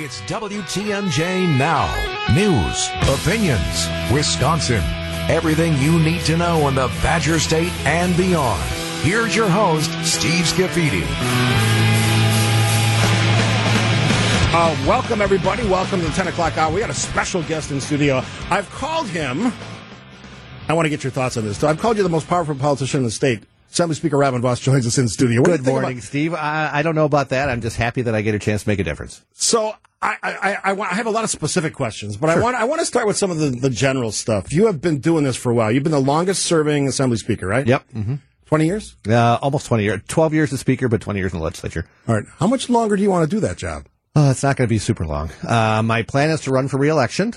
It's WTMJ Now. News, opinions, Wisconsin. Everything you need to know in the Badger State and beyond. Here's your host, Steve Scafidi. Welcome, everybody. Welcome to the 10 o'clock hour. We got a special guest in studio. I've called him. I want to get your thoughts on this. So I've called you the most powerful politician in the state. Assembly Speaker Robin Vos joins us in the studio. What Good morning, Steve. I don't know about that. I'm just happy that I get a chance to make a difference. So I have a lot of specific questions, but sure. I want to start with some of the general stuff. You have been doing this for a while. You've been the longest-serving Assembly Speaker, right? Yep. Mm-hmm. 20 years? Almost 20 years. 12 years as Speaker, but 20 years in the legislature. All right. How much longer do you want to do that job? It's not going to be super long. My plan is to run for re-election.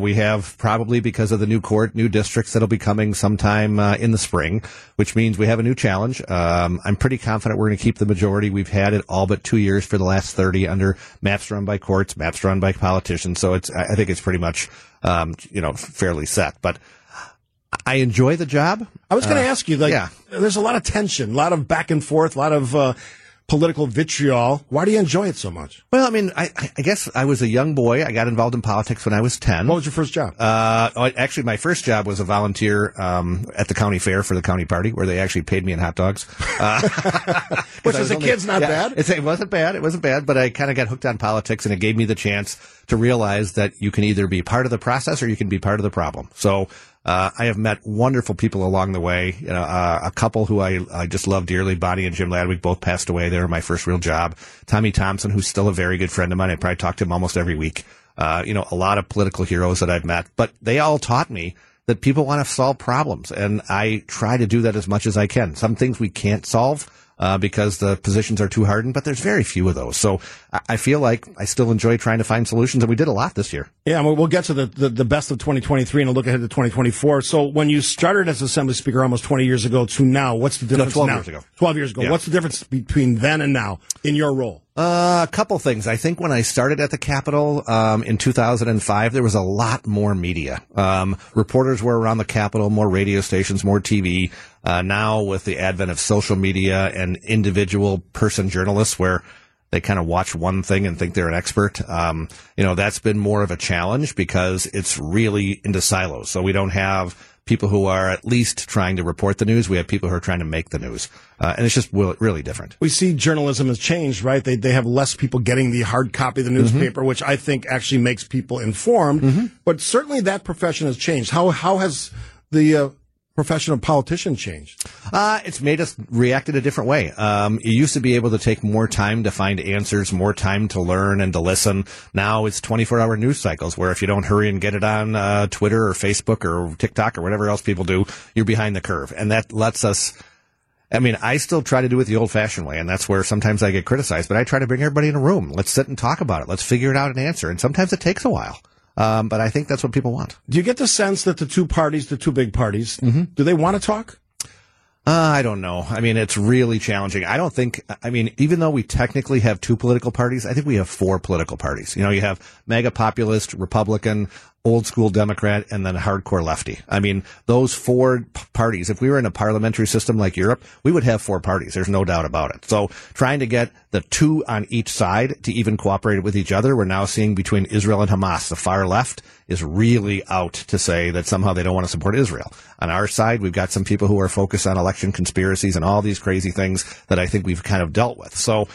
We have probably, because of the new court, new districts that'll be coming sometime in the spring, which means we have a new challenge. I'm pretty confident we're going to keep the majority we've had it all but 2 years for the last 30 under maps run by courts, maps run by politicians. So I think it's pretty much, fairly set. But I enjoy the job. I was going to ask you, There's a lot of tension, a lot of back and forth, a lot of political vitriol. Why do you enjoy it so much? Well, I mean, I guess I was a young boy. I got involved in politics when I was 10. What was your first job? Actually, my first job was a volunteer at the county fair for the county party, where they actually paid me in hot dogs. Which, as a kid's, not bad. It wasn't bad, but I kind of got hooked on politics, and it gave me the chance to realize that you can either be part of the process or you can be part of the problem. So I have met wonderful people along the way. A couple who I just love dearly, Bonnie and Jim Ladwick, both passed away. They were my first real job. Tommy Thompson, who's still a very good friend of mine. I probably talk to him almost every week. A lot of political heroes that I've met. But they all taught me that people want to solve problems, and I try to do that as much as I can. Some things we can't solve because the positions are too hardened, but there's very few of those. So I feel like I still enjoy trying to find solutions, and we did a lot this year. Yeah, and we'll get to the best of 2023 and a look ahead to 2024. So when you started as Assembly Speaker almost 20 years ago to now, what's the difference? 12 years ago. Yeah. What's the difference between then and now in your role? A couple things. I think when I started at the Capitol in 2005, there was a lot more media. Reporters were around the Capitol, more radio stations, more TV. Now with the advent of social media and individual person journalists where they kind of watch one thing and think they're an expert, that's been more of a challenge because it's really into silos. So we don't have people who are at least trying to report the news. We have people who are trying to make the news. And it's just really different. We see journalism has changed, right? They have less people getting the hard copy of the newspaper, mm-hmm. which I think actually makes people informed. Mm-hmm. But certainly that profession has changed. How has the profession of politician changed? It's made us react in a different way. It used to be able to take more time to find answers, more time to learn and to listen. Now it's 24-hour news cycles where if you don't hurry and get it on Twitter or Facebook or TikTok or whatever else people do, you're behind the curve. And that lets us... I still try to do it the old-fashioned way, and that's where sometimes I get criticized, but I try to bring everybody in a room. Let's sit and talk about it. Let's figure it out and answer. And sometimes it takes a while. But I think that's what people want. Do you get the sense that the two big parties, mm-hmm. do they want to talk? I don't know. It's really challenging. I don't think, even though we technically have two political parties, I think we have four political parties. You have MAGA populist, Republican, old school Democrat, and then hardcore lefty. Those four parties, if we were in a parliamentary system like Europe, we would have four parties. There's no doubt about it. So trying to get the two on each side to even cooperate with each other, we're now seeing between Israel and Hamas, the far left is really out to say that somehow they don't want to support Israel. On our side, we've got some people who are focused on election conspiracies and all these crazy things that I think we've kind of dealt with. So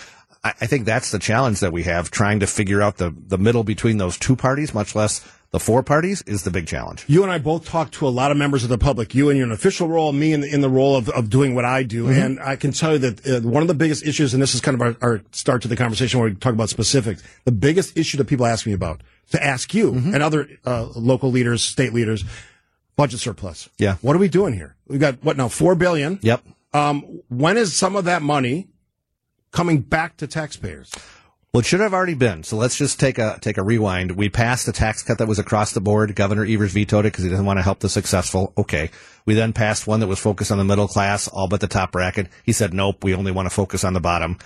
I think that's the challenge that we have, trying to figure out the middle between those two parties, much less the four parties, is the big challenge. You and I both talk to a lot of members of the public, you in your official role, me in the role of doing what I do. Mm-hmm. And I can tell you that one of the biggest issues, and this is kind of our start to the conversation where we talk about specifics, the biggest issue that people ask me about, to ask you mm-hmm. and other local leaders, state leaders, budget surplus. Yeah. What are we doing here? We've got, what now, $4 billion. Yep. When is some of that money coming back to taxpayers? Well, it should have already been. So let's just take a rewind. We passed a tax cut that was across the board. Governor Evers vetoed it because he doesn't want to help the successful. Okay. We then passed one that was focused on the middle class, all but the top bracket. He said, nope, we only want to focus on the bottom.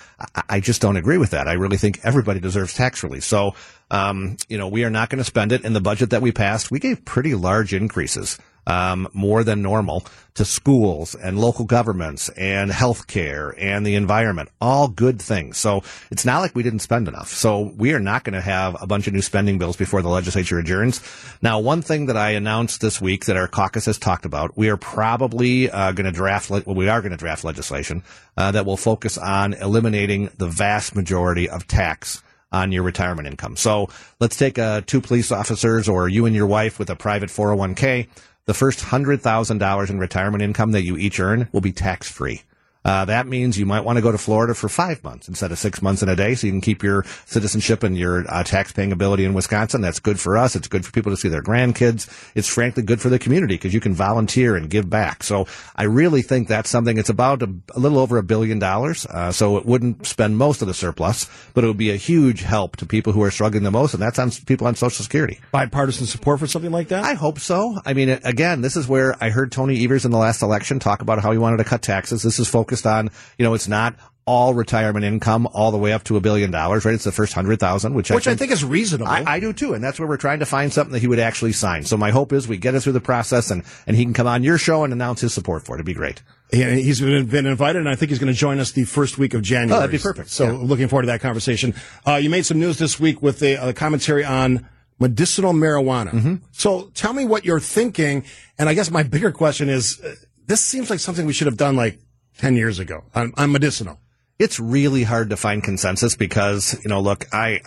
I just don't agree with that. I really think everybody deserves tax relief. So, we are not going to spend it. In the budget that we passed, we gave pretty large increases. more than normal to schools and local governments and healthcare and the environment, all good things. So it's not like we didn't spend enough. So we are not going to have a bunch of new spending bills before the legislature adjourns. Now, one thing that I announced this week that our caucus has talked about, we are probably going to draft legislation that will focus on eliminating the vast majority of tax on your retirement income. So let's take two police officers or you and your wife with a private 401k. The first $100,000 in retirement income that you each earn will be tax-free. That means you might want to go to Florida for 5 months instead of 6 months and a day so you can keep your citizenship and your tax-paying ability in Wisconsin. That's good for us. It's good for people to see their grandkids. It's frankly good for the community because you can volunteer and give back. So I really think that's something. It's about a little over $1 billion. So it wouldn't spend most of the surplus, but it would be a huge help to people who are struggling the most, and that's on people on Social Security. Bipartisan support for something like that? I hope so. I mean, again, this is where I heard Tony Evers in the last election talk about how he wanted to cut taxes. This is focused on, you know, it's not all retirement income all the way up to $1 billion, right? It's the first 100,000, which I think is reasonable. I do too, and that's where we're trying to find something that he would actually sign. So my hope is we get it through the process, and he can come on your show and announce his support for it. It'd be great. Yeah, he's been invited, and I think he's going to join us the first week of January. Oh, that'd be perfect. So Looking forward to that conversation. You made some news this week with a commentary on medicinal marijuana. Mm-hmm. So tell me what you're thinking, and I guess my bigger question is, this seems like something we should have done 10 years ago on medicinal. It's really hard to find consensus because, you know, look, I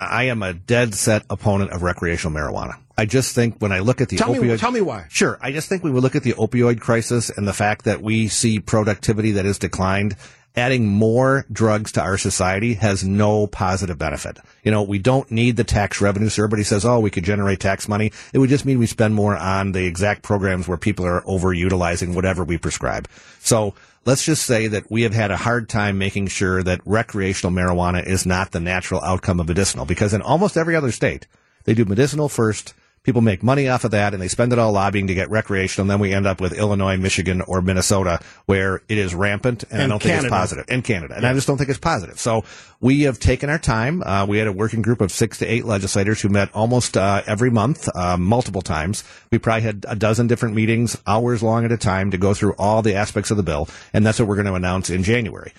am a dead set opponent of recreational marijuana. I just think when I look at the opioid... Tell me why. Sure. I just think we would look at the opioid crisis and the fact that we see productivity that has declined. Adding more drugs to our society has no positive benefit. You know, we don't need the tax revenue. So everybody says, oh, we could generate tax money. It would just mean we spend more on the exact programs where people are overutilizing whatever we prescribe. So let's just say that we have had a hard time making sure that recreational marijuana is not the natural outcome of medicinal, because in almost every other state, they do medicinal first. People make money off of that, and they spend it all lobbying to get recreational, and then we end up with Illinois, Michigan, or Minnesota, where it is rampant, and I don't think it's positive. And Canada. And I just don't think it's positive. So we have taken our time. We had a working group of 6 to 8 legislators who met almost every month, multiple times. We probably had a dozen different meetings, hours long at a time, to go through all the aspects of the bill, and that's what we're going to announce in January.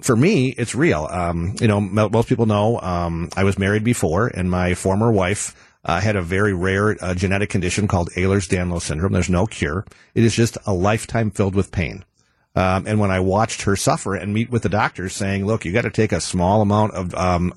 For me, it's real. You know, most people know I was married before, and my former wife had a very rare genetic condition called Ehlers-Danlos syndrome. There's no cure. It is just a lifetime filled with pain. And when I watched her suffer and meet with the doctors saying, look, you got to take a small amount of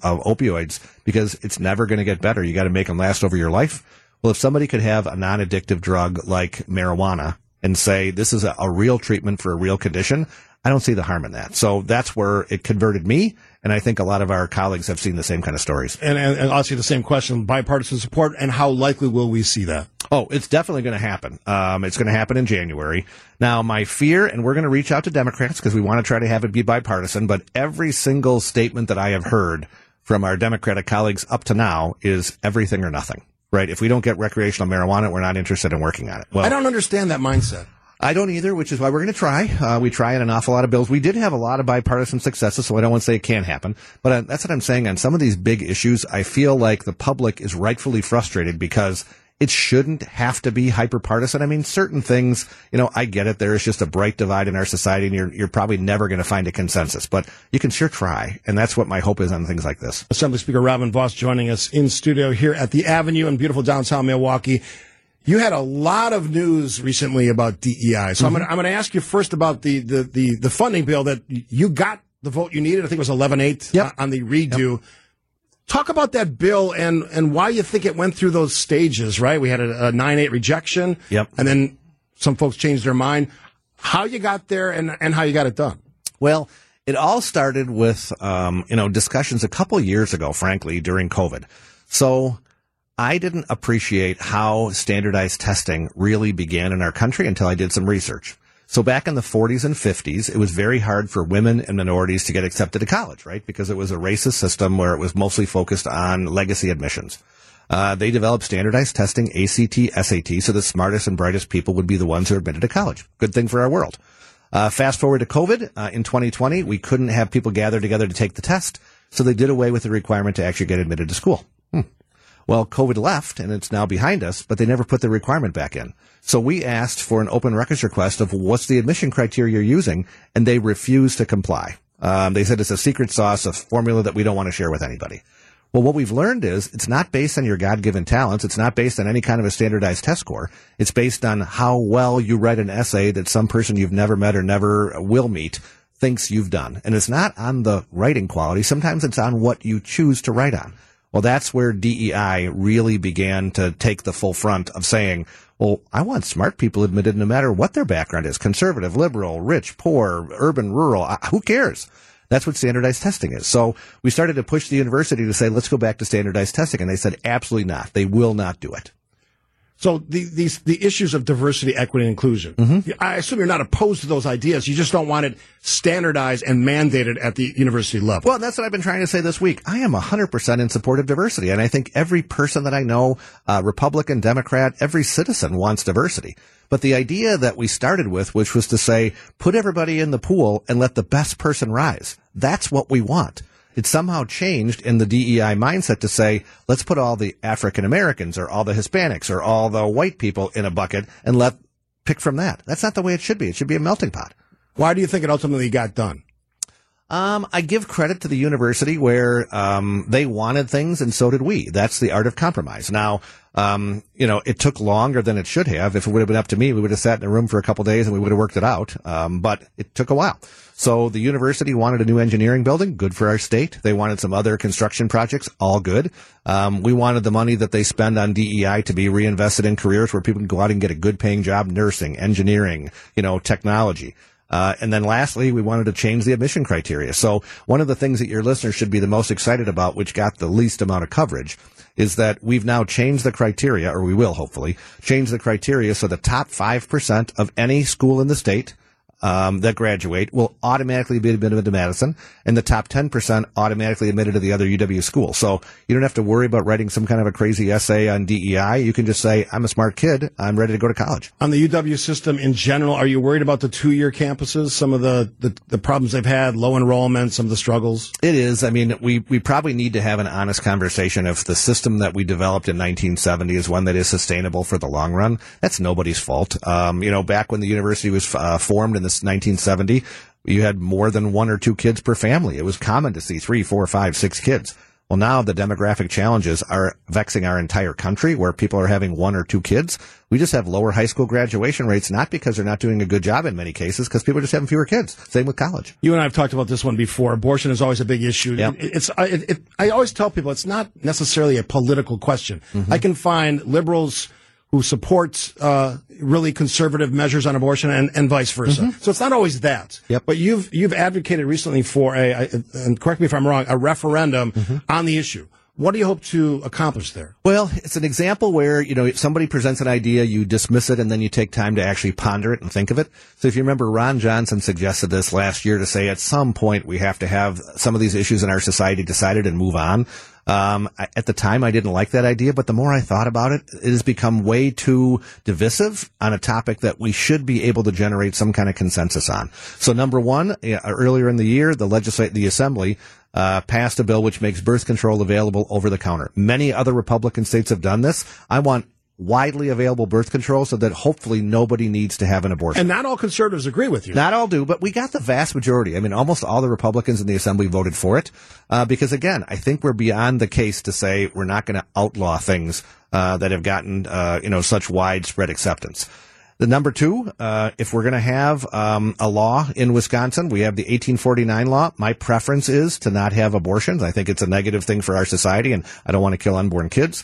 opioids because it's never going to get better. You got to make them last over your life. Well, if somebody could have a non-addictive drug like marijuana and say this is a real treatment for a real condition, I don't see the harm in that. So that's where it converted me. And I think a lot of our colleagues have seen the same kind of stories. And I'll see the same question, bipartisan support, and how likely will we see that? Oh, it's definitely going to happen. It's going to happen in January. Now, my fear, and we're going to reach out to Democrats because we want to try to have it be bipartisan, but every single statement that I have heard from our Democratic colleagues up to now is everything or nothing, right? If we don't get recreational marijuana, we're not interested in working on it. Well, I don't understand that mindset. I don't either, which is why we're going to try. We try in an awful lot of bills. We did have a lot of bipartisan successes, so I don't want to say it can't happen. But that's what I'm saying. On some of these big issues, I feel like the public is rightfully frustrated because it shouldn't have to be hyperpartisan. I mean, certain things, you know, I get it. There is just a bright divide in our society, and you're probably never going to find a consensus. But you can sure try, and that's what my hope is on things like this. Assembly Speaker Robin Vos joining us in studio here at the Avenue in beautiful downtown Milwaukee. You had a lot of news recently about DEI, so I'm going to ask you first about the funding bill that you got the vote you needed. I think it was 11-8 on the redo. Yep. Talk about that bill and why you think it went through those stages. Right, we had a 9-8 rejection, and then some folks changed their mind. How you got there and how you got it done? Well, it all started with discussions a couple years ago, frankly, during COVID. So I didn't appreciate how standardized testing really began in our country until I did some research. So back in the 40s and 50s, it was very hard for women and minorities to get accepted to college, right? Because it was a racist system where it was mostly focused on legacy admissions. They developed standardized testing, ACT, SAT, so the smartest and brightest people would be the ones who are admitted to college. Good thing for our world. Fast forward to COVID, in 2020, we couldn't have people gather together to take the test, so they did away with the requirement to actually get admitted to school. Well, COVID left, and it's now behind us, but they never put the requirement back in. So we asked for an open records request of what's the admission criteria you're using, and they refused to comply. They said it's a secret sauce, a formula that we don't want to share with anybody. Well, what we've learned is it's not based on your God-given talents. It's not based on any kind of a standardized test score. It's based on how well you write an essay that some person you've never met or never will meet thinks you've done. And it's not on the writing quality. Sometimes it's on what you choose to write on. Well, that's where DEI really began to take the full front of saying, well, I want smart people admitted no matter what their background is, conservative, liberal, rich, poor, urban, rural, who cares? That's what standardized testing is. So we started to push the university to say, let's go back to standardized testing. And they said, absolutely not. They will not do it. So the issues of diversity, equity, and inclusion, mm-hmm. I assume you're not opposed to those ideas. You just don't want it standardized and mandated at the university level. Well, that's what I've been trying to say this week. I am 100% in support of diversity. And I think every person that I know, Republican, Democrat, every citizen wants diversity. But the idea that we started with, which was to say, put everybody in the pool and let the best person rise. That's what we want. It somehow changed in the DEI mindset to say, let's put all the African Americans or all the Hispanics or all the white people in a bucket and let pick from that. That's not the way it should be. It should be a melting pot. Why do you think it ultimately got done? I give credit to the university where they wanted things and so did we. That's the art of compromise. Now, it took longer than it should have. If it would have been up to me, we would have sat in a room for a couple of days and we would have worked it out. But it took a while. So the university wanted a new engineering building, good for our state. They wanted some other construction projects, all good. We wanted the money that they spend on DEI to be reinvested in careers where people can go out and get a good paying job, nursing, engineering, technology. And then lastly, we wanted to change the admission criteria. So one of the things that your listeners should be the most excited about, which got the least amount of coverage, is that we've now changed the criteria, or we will hopefully change the criteria so the top 5% of any school in the state that graduate will automatically be admitted to Madison, and the top 10% automatically admitted to the other UW school. So you don't have to worry about writing some kind of a crazy essay on DEI. You can just say, I'm a smart kid. I'm ready to go to college. On the UW system in general, are you worried about the two-year campuses, some of the problems they've had, low enrollment, some of the struggles? It is. I mean, we probably need to have an honest conversation if the system that we developed in 1970 is one that is sustainable for the long run. That's nobody's fault. Back when the university was formed in the 1970, you had more than one or two kids per family. It was common to see 3, 4, 5, 6 kids. Well, now the demographic challenges are vexing our entire country where people are having one or two kids. We just have lower high school graduation rates, not because they're not doing a good job in many cases, because people are just having fewer kids. Same with college. You and I have talked about this one before. Abortion is always a big issue. Yep. I always tell people it's not necessarily a political question. Mm-hmm. I can find liberals who supports really conservative measures on abortion and vice versa. Mm-hmm. So it's not always that. Yep. But you've advocated recently for and correct me if I'm wrong, a referendum mm-hmm. on the issue. What do you hope to accomplish there? Well, it's an example where, if somebody presents an idea, you dismiss it, and then you take time to actually ponder it and think of it. So if you remember, Ron Johnson suggested this last year to say at some point we have to have some of these issues in our society decided and move on. At the time, I didn't like that idea, but the more I thought about it, it has become way too divisive on a topic that we should be able to generate some kind of consensus on. So number one, earlier in the year, the assembly passed a bill which makes birth control available over the counter. Many other Republican states have done this. I want widely available birth control so that hopefully nobody needs to have an abortion. And not all conservatives agree with you. Not all do, but we got the vast majority. I mean, almost all the Republicans in the assembly voted for it because, again, I think we're beyond the case to say we're not going to outlaw things that have gotten, such widespread acceptance. The number two, if we're going to have a law in Wisconsin, we have the 1849 law. My preference is to not have abortions. I think it's a negative thing for our society, and I don't want to kill unborn kids.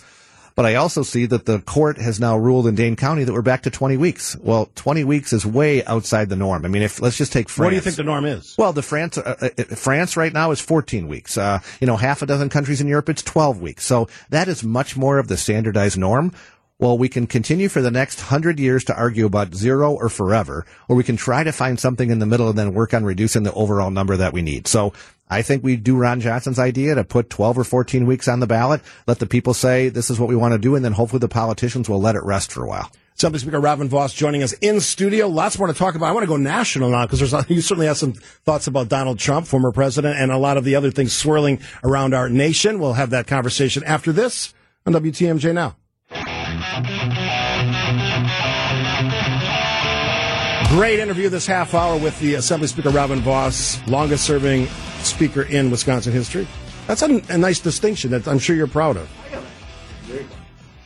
But I also see that the court has now ruled in Dane County that we're back to 20 weeks. Well, 20 weeks is way outside the norm. I mean, let's just take France. What do you think the norm is? Well, the France right now is 14 weeks. Half a dozen countries in Europe, it's 12 weeks. So that is much more of the standardized norm. Well, we can continue for the next 100 years to argue about zero or forever, or we can try to find something in the middle and then work on reducing the overall number that we need. So I think we do Ron Johnson's idea to put 12 or 14 weeks on the ballot, let the people say this is what we want to do, and then hopefully the politicians will let it rest for a while. Assembly Speaker Robin Vos joining us in studio. Lots more to talk about. I want to go national now because you certainly have some thoughts about Donald Trump, former president, and a lot of the other things swirling around our nation. We'll have that conversation after this. on WTMJ Now. Great interview this half hour with the Assembly Speaker Robin Vos, longest serving speaker in Wisconsin history. That's a nice distinction that I'm sure you're proud of.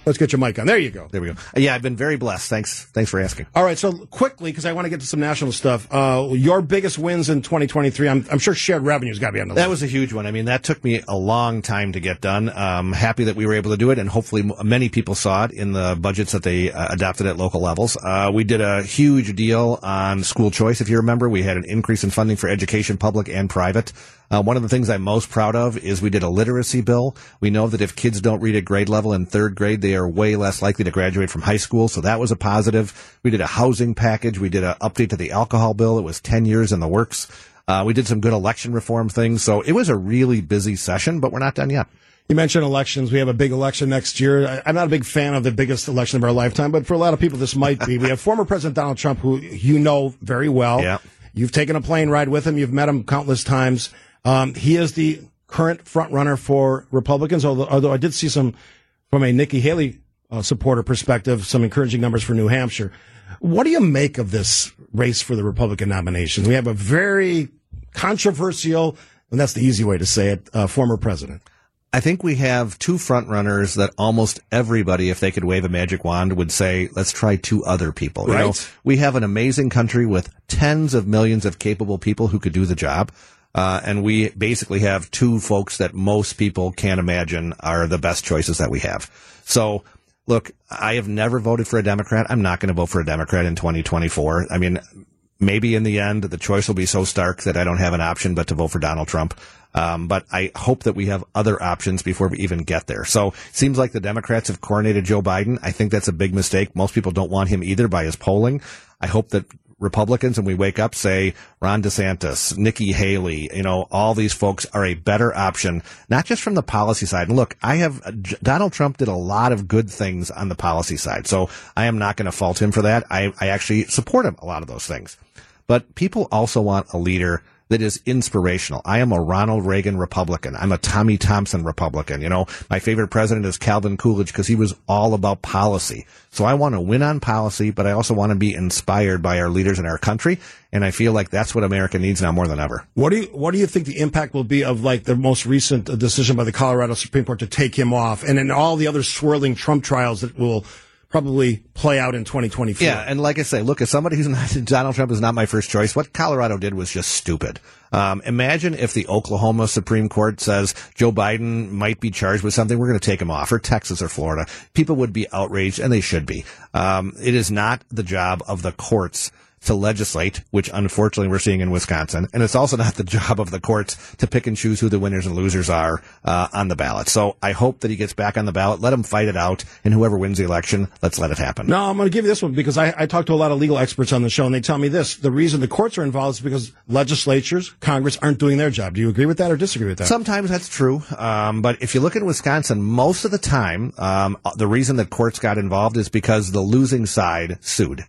Let's get your mic on. There you go. There we go. Yeah, I've been very blessed. Thanks for asking. All right, so quickly, because I want to get to some national stuff, your biggest wins in 2023, I'm sure shared revenue's got to be on the list. That was a huge one. I mean, that took me a long time to get done. Happy that we were able to do it, and hopefully many people saw it in the budgets that they adopted at local levels. We did a huge deal on school choice, if you remember. We had an increase in funding for education, public and private. One of the things I'm most proud of is we did a literacy bill. We know that if kids don't read at grade level in third grade, they are way less likely to graduate from high school, so that was a positive. We did a housing package. We did an update to the alcohol bill. It was 10 years in the works. We did some good election reform things, so it was a really busy session, but we're not done yet. You mentioned elections. We have a big election next year. I'm not a big fan of the biggest election of our lifetime, but for a lot of people, this might be. We have former President Donald Trump, who you know very well. Yeah. You've taken a plane ride with him. You've met him countless times. He is the current front runner for Republicans, although I did see some, from a Nikki Haley supporter perspective, some encouraging numbers for New Hampshire. What do you make of this race for the Republican nomination? We have a very controversial, and that's the easy way to say it, former president. I think we have two front runners that almost everybody, if they could wave a magic wand, would say, let's try two other people. Right. You know, we have an amazing country with tens of millions of capable people who could do the job. And we basically have two folks that most people can't imagine are the best choices that we have. So, look, I have never voted for a Democrat. I'm not going to vote for a Democrat in 2024. I mean, maybe in the end the choice will be so stark that I don't have an option but to vote for Donald Trump. But I hope that we have other options before we even get there. So it seems like the Democrats have coronated Joe Biden. I think that's a big mistake. Most people don't want him either by his polling. I hope that Republicans, and we wake up, say Ron DeSantis, Nikki Haley, you know, all these folks are a better option, not just from the policy side. And look, Donald Trump did a lot of good things on the policy side, so I am not going to fault him for that. I actually support him a lot of those things. But people also want a leader that is inspirational. I am a Ronald Reagan Republican. I'm a Tommy Thompson Republican. You know, my favorite president is Calvin Coolidge because he was all about policy. So I want to win on policy, but I also want to be inspired by our leaders in our country. And I feel like that's what America needs now more than ever. What do you think the impact will be of, like, the most recent decision by the Colorado Supreme Court to take him off, and then all the other swirling Trump trials that will probably play out in 2024. Yeah, and like I say, look, as somebody who's not, Donald Trump is not my first choice. What Colorado did was just stupid. Imagine if the Oklahoma Supreme Court says Joe Biden might be charged with something, we're going to take him off, or Texas or Florida. People would be outraged, and they should be. It is not the job of the courts to legislate, which unfortunately we're seeing in Wisconsin. And it's also not the job of the courts to pick and choose who the winners and losers are on the ballot. So I hope that he gets back on the ballot. Let him fight it out. And whoever wins the election, let's let it happen. No, I'm going to give you this one because I talk to a lot of legal experts on the show, and they tell me this. The reason the courts are involved is because legislatures, Congress, aren't doing their job. Do you agree with that or disagree with that? Sometimes that's true. But if you look at Wisconsin, most of the time, the reason that courts got involved is because the losing side sued.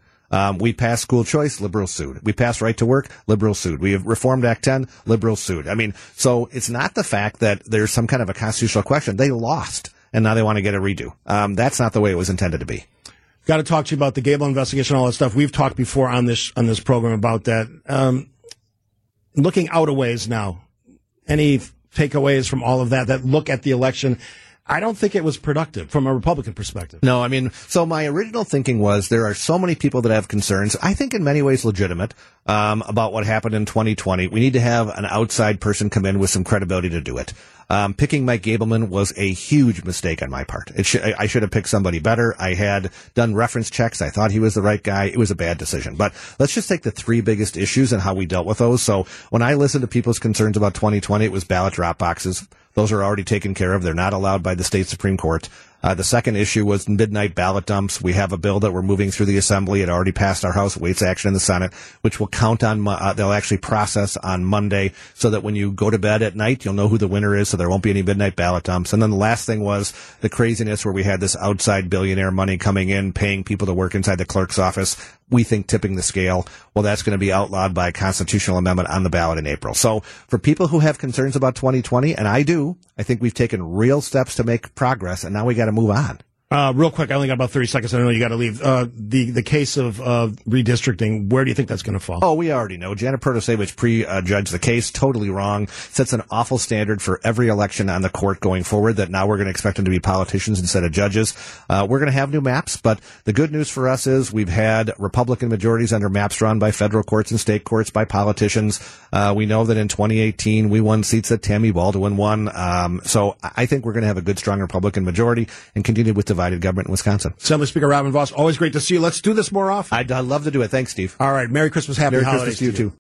We passed school choice, liberals sued. We passed right to work, liberals sued. We have reformed Act 10, liberals sued. I mean, so it's not the fact that there's some kind of a constitutional question. They lost, and now they want to get a redo. That's not the way it was intended to be. Got to talk to you about the Gable investigation, all that stuff. We've talked before on this program about that. Looking out a ways now, any takeaways from all of that look at the election? I don't think it was productive from a Republican perspective. No, I mean, so my original thinking was there are so many people that have concerns, I think in many ways legitimate, about what happened in 2020. We need to have an outside person come in with some credibility to do it. Picking Mike Gableman was a huge mistake on my part. I should have picked somebody better. I had done reference checks. I thought he was the right guy. It was a bad decision. But let's just take the three biggest issues and how we dealt with those. So when I listened to people's concerns about 2020, it was ballot drop boxes. Those are already taken care of. They're not allowed by the state Supreme Court. The second issue was midnight ballot dumps. We have a bill that we're moving through the Assembly. It already passed our House, waits action in the Senate, which will count on, they'll actually process on Monday so that when you go to bed at night, you'll know who the winner is, so there won't be any midnight ballot dumps. And then the last thing was the craziness where we had this outside billionaire money coming in, paying people to work inside the clerk's office. we think tipping the scale, well, that's going to be outlawed by a constitutional amendment on the ballot in April. So for people who have concerns about 2020, and I do, I think we've taken real steps to make progress, and now we got to move on. Real quick, I only got about 30 seconds. I know you got to leave. The case of redistricting, where do you think that's going to fall? Oh, we already know. Janet Protasiewicz prejudged the case. Totally wrong. Sets an awful standard for every election on the court going forward that now we're going to expect them to be politicians instead of judges. We're going to have new maps, but the good news for us is we've had Republican majorities under maps drawn by federal courts and state courts by politicians. We know that in 2018 we won seats that Tammy Baldwin won. So I think we're going to have a good, strong Republican majority and continue with divided government in Wisconsin. Assembly Speaker Robin Vos, always great to see you. Let's do this more often. I'd love to do it. Thanks, Steve. All right. Merry Christmas. Happy holidays to you, too.